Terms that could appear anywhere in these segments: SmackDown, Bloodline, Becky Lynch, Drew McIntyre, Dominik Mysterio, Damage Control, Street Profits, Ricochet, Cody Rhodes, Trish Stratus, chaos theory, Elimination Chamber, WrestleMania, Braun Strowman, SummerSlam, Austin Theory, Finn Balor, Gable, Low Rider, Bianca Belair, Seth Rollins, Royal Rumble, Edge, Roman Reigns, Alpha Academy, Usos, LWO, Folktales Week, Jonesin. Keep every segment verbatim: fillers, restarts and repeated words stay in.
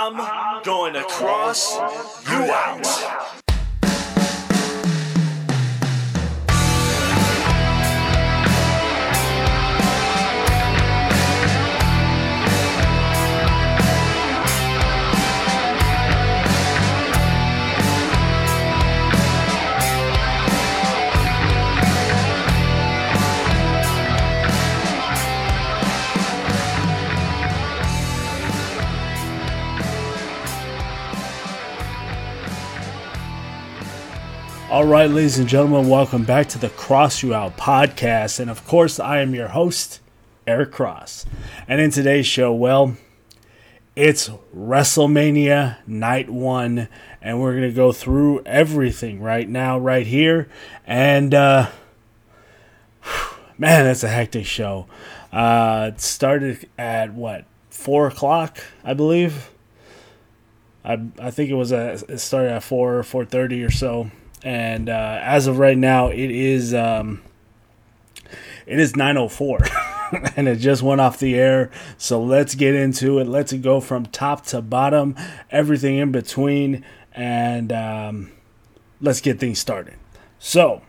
I'm going to cross you out. All right, ladies and gentlemen, welcome back to the Cross You Out Podcast. And of course, I am your host, Eric Cross. And in today's show, well, it's WrestleMania Night one. And we're going to go through everything right now, right here. And, uh, man, that's a hectic show. Uh, it started at, what, four o'clock, I believe? I I think it was at, it started at four, four thirty or so. And uh, as of right now, it is um, it is nine oh four, and it just went off the air. So let's get into it. Let's go from top to bottom, everything in between, and um, let's get things started. So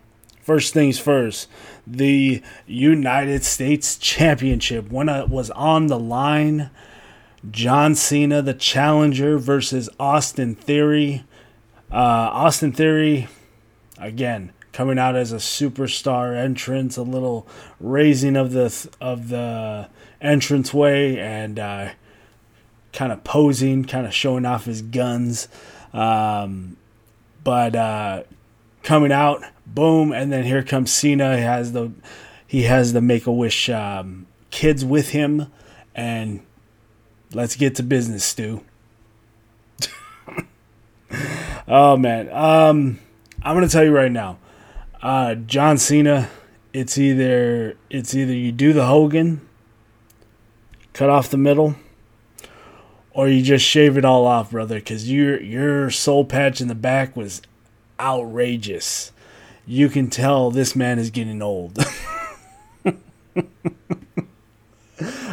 first things first, the United States Championship, when it was on the line, John Cena, the challenger, versus Austin Theory. Uh, Austin Theory... Again, coming out as a superstar entrance, a little raising of the of the entranceway, and uh, kind of posing, kind of showing off his guns. Um, but uh, coming out, boom, and then here comes Cena. He has the he has the Make-A-Wish um, kids with him, and let's get to business, Stu. Oh man. Um. I'm going to tell you right now, uh, John Cena, it's either it's either you do the Hogan, cut off the middle, or you just shave it all off, brother, because your, your soul patch in the back was outrageous. You can tell this man is getting old.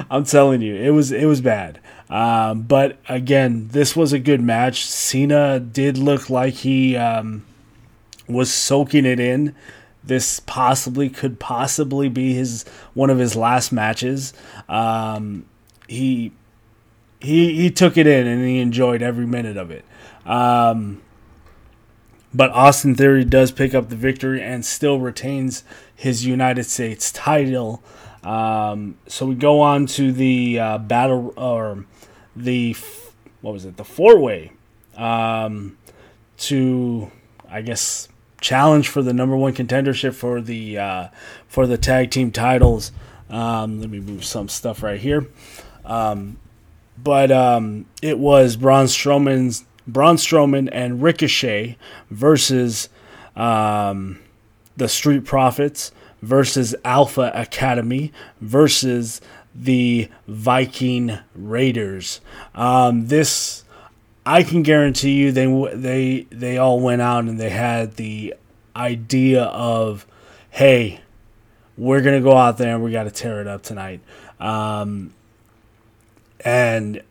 I'm telling you, it was it was bad. Um, but, again, this was a good match. Cena did look like he... Um, was soaking it in. This possibly could possibly be his one of his last matches. Um, he he he took it in and he enjoyed every minute of it. Um, but Austin Theory does pick up the victory and still retains his United States title. Um, so we go on to the uh, battle or the what was it? The four way um, to I guess. challenge for the number one contendership for the uh, for the tag team titles. Um, let me move some stuff right here. Um, but um, it was Braun Strowman's Braun Strowman and Ricochet versus um, the Street Profits versus Alpha Academy versus the Viking Raiders. Um, this. I can guarantee you they they they all went out and they had the idea of, hey, we're going to go out there and we got to tear it up tonight. Um, and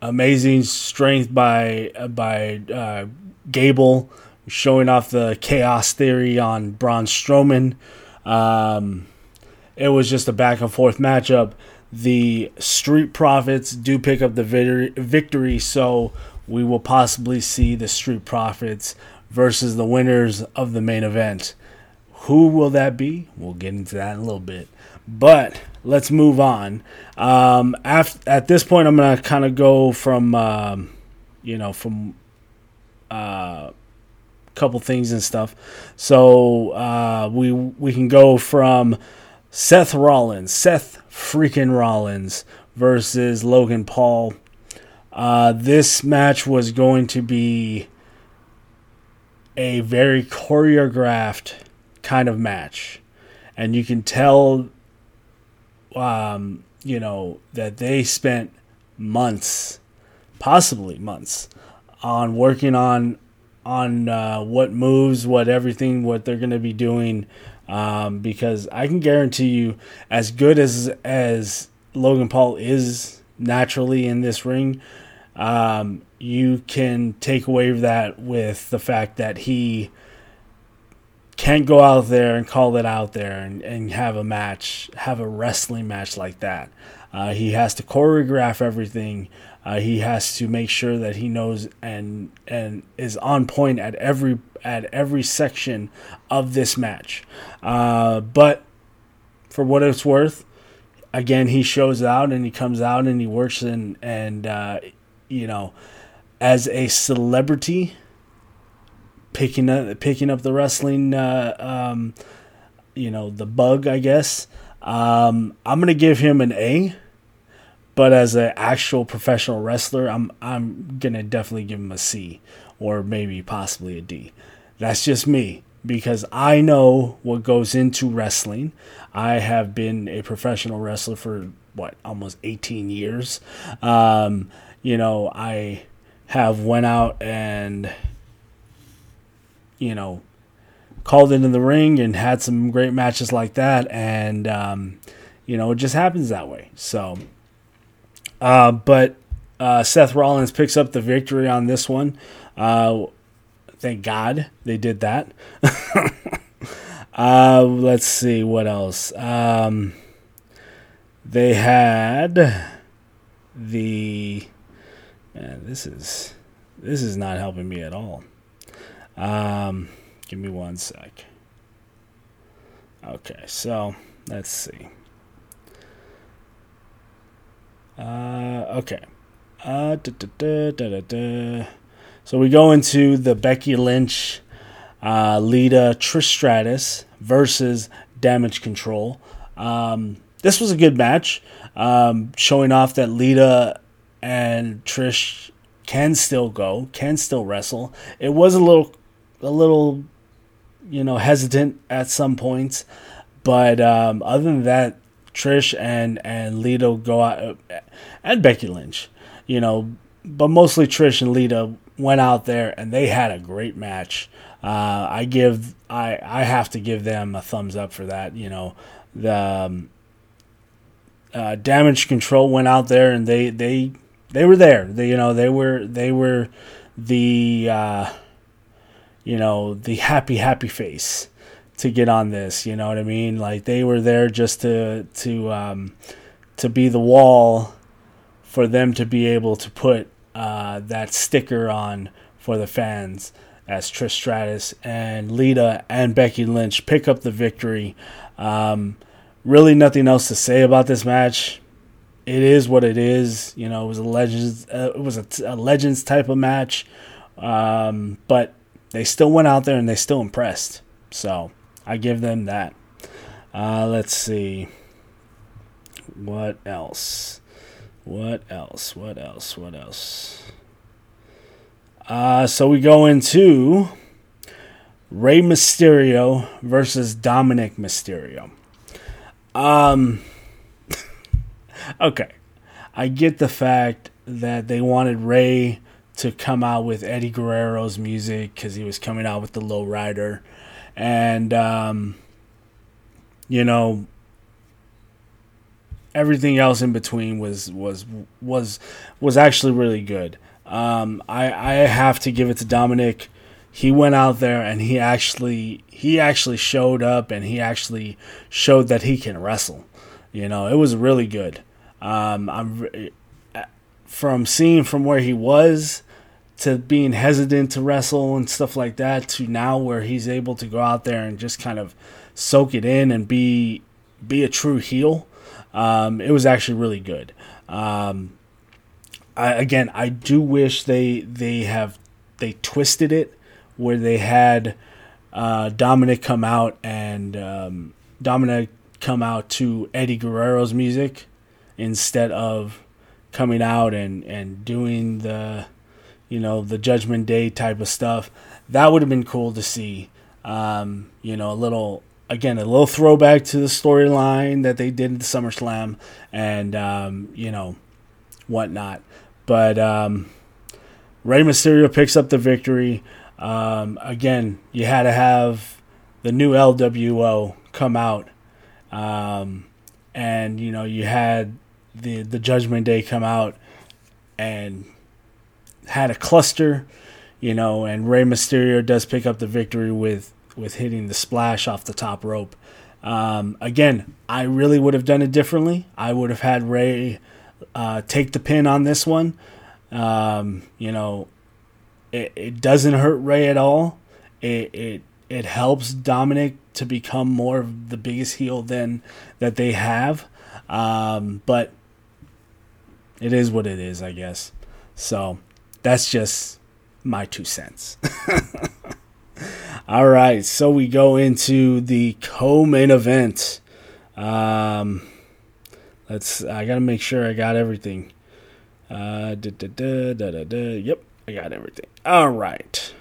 amazing strength by by uh, Gable, showing off the chaos theory on Braun Strowman. Um, it was just a back and forth matchup. The Street Profits do pick up the victory, so we will possibly see the Street Profits versus the winners of the main event. Who will that be? We'll get into that in a little bit. But let's move on. Um, after, at this point, I'm going to kind of go from, um, you know, from a uh, couple things and stuff. So uh, we we can go from Seth Rollins, Seth freaking Rollins versus Logan Paul. Uh, this match was going to be a very choreographed kind of match. And you can tell, um, you know, that they spent months, possibly months, on working on on uh, what moves, what everything, what they're going to be doing. Um, because I can guarantee you, as good as as Logan Paul is naturally in this ring, Um, you can take away that with the fact that he can't go out there and call it out there and, and have a match, have a wrestling match like that. Uh, he has to choreograph everything. Uh, he has to make sure that he knows and and is on point at every at every section of this match. Uh, but for what it's worth, again, he shows out and he comes out and he works and and uh, you know, as a celebrity, picking up picking up the wrestling, uh, um, you know, the bug, I guess. Um, I'm gonna give him an A. But as an actual professional wrestler, I'm I'm gonna definitely give him a C, or maybe possibly a D. That's just me, because I know what goes into wrestling. I have been a professional wrestler for what, almost eighteen years. Um, you know, I have went out and, you know, called into the ring and had some great matches like that, and um, you know, it just happens that way. So. Uh, but uh, Seth Rollins picks up the victory on this one. Uh, thank God they did that. uh, let's see what else. Um, they had the. Man, this is this is not helping me at all. Um, give me one sec. Okay, so let's see. Uh, okay. Uh, da, da, da, da, da. So we go into the Becky Lynch, uh, Lita, Trish Stratus versus Damage Control. Um, this was a good match, um, showing off that Lita and Trish can still go, can still wrestle. It was a little, a little, you know, hesitant at some points, but um, other than that, Trish and, and Lita go out, and Becky Lynch, you know, but mostly Trish and Lita went out there and they had a great match. Uh, I give, I, I have to give them a thumbs up for that. You know, the um, uh, Damage Control went out there and they, they, they were there. They, you know, they were, they were the, uh, you know, the happy, happy face to get on this, you know what I mean? Like, they were there just to to um, to be the wall for them to be able to put uh, that sticker on for the fans, as Trish Stratus and Lita and Becky Lynch pick up the victory. Um, really nothing else to say about this match. It is what it is. You know, it was a Legends, uh, it was a, a Legends type of match, um, but they still went out there and they still impressed. So I give them that. Uh, let's see. What else? What else? What else? What else? Uh, so we go into Rey Mysterio versus Dominik Mysterio. Um. Okay. I get the fact that they wanted Rey to come out with Eddie Guerrero's music because he was coming out with the Low Rider. And, um, you know, everything else in between was was was was actually really good. Um, I, I have to give it to Dominik. He went out there and he actually he actually showed up and he actually showed that he can wrestle. You know, it was really good. Um, I'm from seeing from where he was, to being hesitant to wrestle and stuff like that, to now where he's able to go out there and just kind of soak it in and be be a true heel. Um, it was actually really good. Um, I, again, I do wish they they have they twisted it where they had uh, Dominik come out and um, Dominik come out to Eddie Guerrero's music instead of coming out and, and doing the, you know, the Judgment Day type of stuff. That would have been cool to see. Um, you know, a little, again, a little throwback to the storyline that they did in the SummerSlam and, um, you know, whatnot. But um, Rey Mysterio picks up the victory. Um, again, you had to have the new L W O come out. Um, and, you know, you had the, the Judgment Day come out and had a cluster, you know, and Rey Mysterio does pick up the victory with, with hitting the splash off the top rope. Um, again, I really would have done it differently. I would have had Rey uh, take the pin on this one. Um, you know, it, it doesn't hurt Rey at all. It, it it helps Dominik to become more of the biggest heel than that they have. Um, but it is what it is, I guess. So that's just my two cents. All right, so we go into the co-main event. Um, let's. I gotta make sure I got everything. Uh, da, da, da, da, da, da. Yep, I got everything. All right.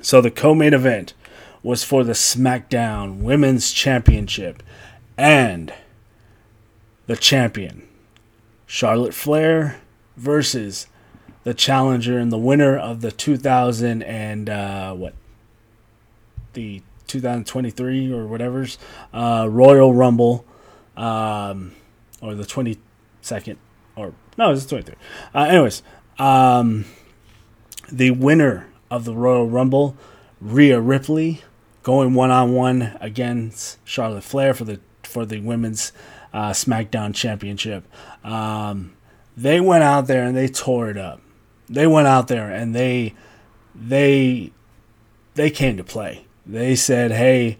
So the co-main event was for the SmackDown Women's Championship, and the champion, Charlotte Flair, versus the challenger and the winner of the two thousand and uh, what, the two thousand twenty-three or whatever's uh, Royal Rumble, um, or the twenty-second or no, it's twenty-three. Uh, anyways, um, the winner of the Royal Rumble, Rhea Ripley, going one on one against Charlotte Flair for the for the women's uh, SmackDown Championship. Um, they went out there and they tore it up. They went out there and they they they came to play. They said, "Hey,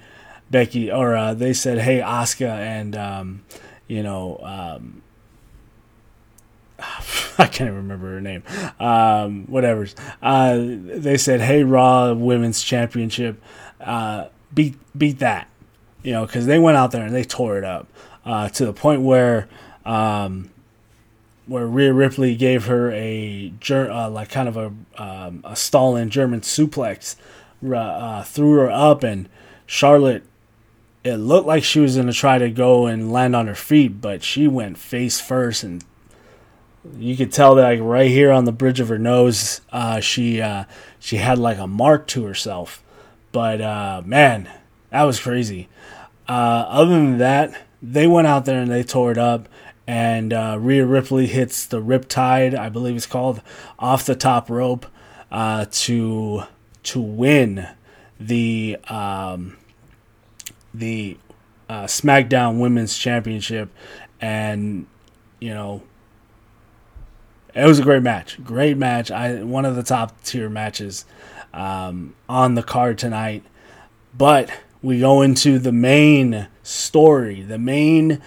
Becky," or uh, they said, "Hey, Asuka," and um, you know. Um, I can't even remember her name. Um, whatever. Uh, they said, "Hey, Raw Women's Championship, uh, beat beat that," you know, because they went out there and they tore it up uh, to the point where um, where Rhea Ripley gave her a uh, like kind of a um, a stall-in German suplex, uh, threw her up, and Charlotte. It looked like she was going to try to go and land on her feet, but she went face first and. You could tell that, like, right here on the bridge of her nose, uh, she uh, she had like a mark to herself. But uh, man, that was crazy. Uh, other than that, they went out there and they tore it up. And uh, Rhea Ripley hits the Riptide, I believe it's called, off the top rope uh, to to win the um, the uh, SmackDown Women's Championship, and you know. It was a great match. Great match. I one of the top tier matches um, on the card tonight. But we go into the main story, the main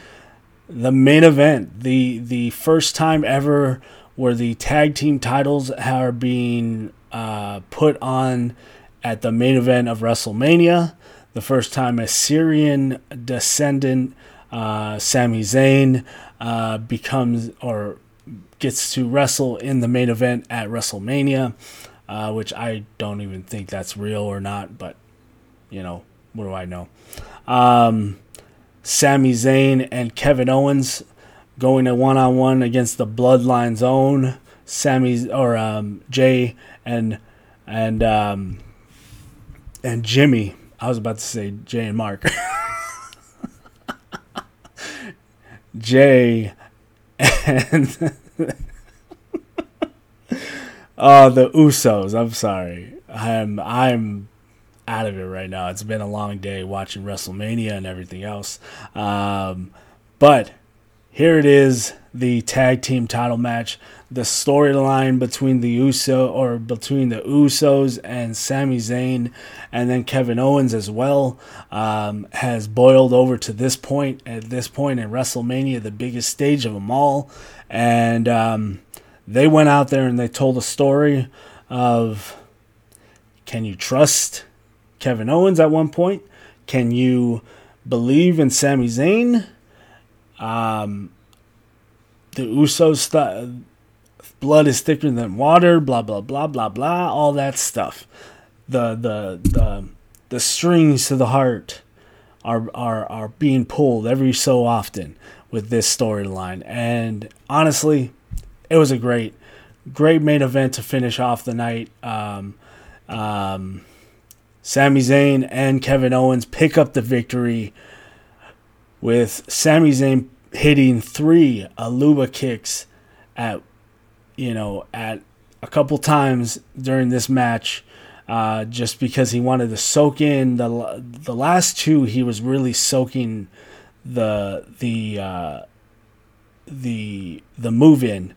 the main event, the the first time ever where the tag team titles are being uh, put on at the main event of WrestleMania. The first time a Syrian descendant, uh, Sami Zayn, uh, becomes or gets to wrestle in the main event at WrestleMania, uh, which I don't even think that's real or not, but, you know, what do I know? Um, Sami Zayn and Kevin Owens going to one-on-one against the Bloodline's own, Sami, or um, Jay and and um, and Jimmy. I was about to say Jay and Mark. Jay and... uh, the Usos. I'm sorry. I'm I'm out of it right now. It's been a long day watching WrestleMania and everything else. Um, but here it is, the tag team title match. The storyline between the Uso or between the Usos and Sami Zayn, and then Kevin Owens as well, um, has boiled over to this point. At this point in WrestleMania, the biggest stage of them all, and um, they went out there and they told a story of: can you trust Kevin Owens at one point? Can you believe in Sami Zayn? Um, the Usos. Th- Blood is thicker than water, blah, blah, blah, blah, blah, all that stuff. The the the, the strings to the heart are, are, are being pulled every so often with this storyline. And honestly, it was a great, great main event to finish off the night. Um, um, Sami Zayn and Kevin Owens pick up the victory with Sami Zayn hitting three Aluba kicks at You know, at a couple times during this match, uh, just because he wanted to soak in the the last two. He was really soaking the the uh, the the move in,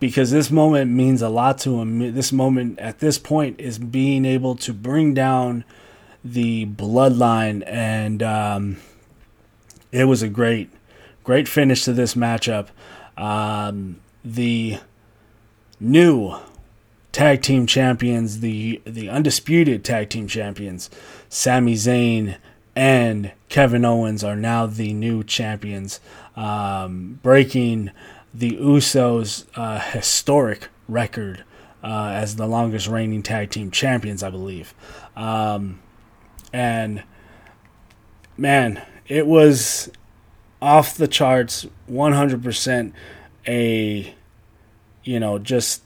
because this moment means a lot to him. This moment at this point is being able to bring down the bloodline, and um, it was a great, great finish to this matchup. Um, the new tag team champions, the the undisputed tag team champions, Sami Zayn and Kevin Owens, are now the new champions, um, breaking the Usos' uh, historic record uh, as the longest reigning tag team champions, I believe. Um, and man, it was off the charts, one hundred percent. A, you know, just,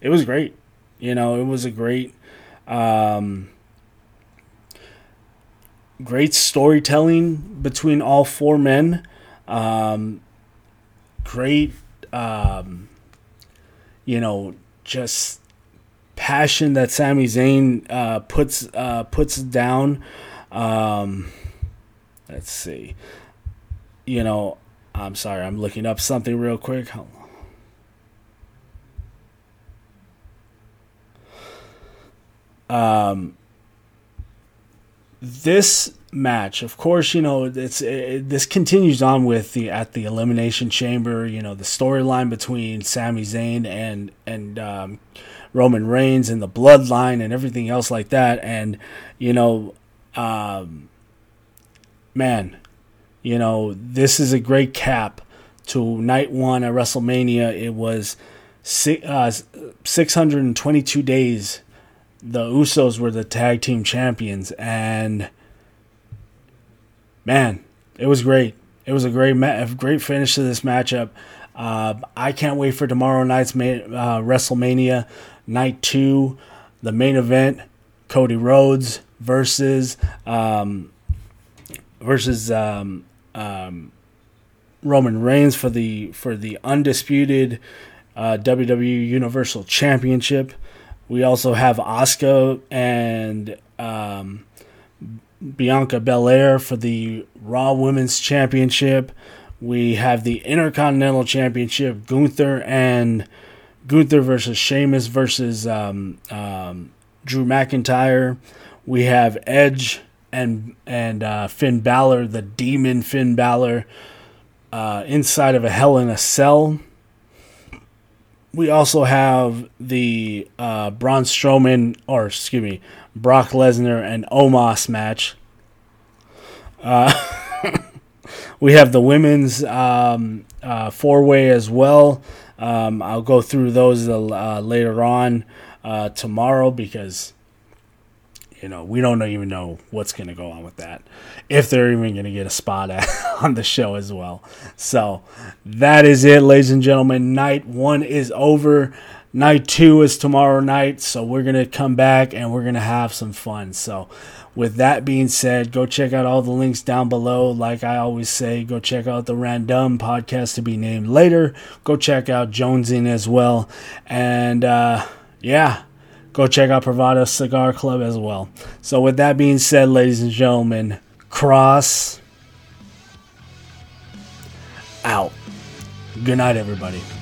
it was great. You know, it was a great, um, great storytelling between all four men. Um, great, um, you know, just passion that Sami Zayn, uh, puts, uh, puts down. Um, let's see, you know, I'm sorry, I'm looking up something real quick. Hold on. Um, this match, of course, you know, it's it, this continues on with the at the Elimination Chamber. You know, the storyline between Sami Zayn and and um, Roman Reigns and the Bloodline and everything else like that. And you know, um, man. You know, this is a great cap to night one at WrestleMania. It was six hundred twenty-two days. The Usos were the tag team champions. And, man, it was great. It was a great ma- great finish to this matchup. Uh, I can't wait for tomorrow night's ma- uh, WrestleMania night two. The main event, Cody Rhodes versus... Um, versus... Um, Um, Roman Reigns for the for the undisputed uh, W W E Universal Championship. We also have Asuka and um, Bianca Belair for the Raw Women's Championship. We have the Intercontinental Championship. Gunther and Gunther versus Sheamus versus um, um, Drew McIntyre. We have Edge and and uh, Finn Balor, the demon Finn Balor, uh, inside of a Hell in a Cell. We also have the uh, Braun Strowman, or excuse me, Brock Lesnar and Omos match. Uh, we have the women's um, uh, four-way as well. Um, I'll go through those uh, later on uh, tomorrow, because... You know, we don't even know what's going to go on with that, if they're even going to get a spot at, on the show as well. So that is it, ladies and gentlemen. Night one is over. Night two is tomorrow night. So we're going to come back and we're going to have some fun. So with that being said, go check out all the links down below. Like I always say, go check out the Random Podcast to be named later. Go check out Jonesing as well. And, uh, yeah. Go check out Privado Cigar Club as well. So with that being said, ladies and gentlemen, cross out. Good night, everybody.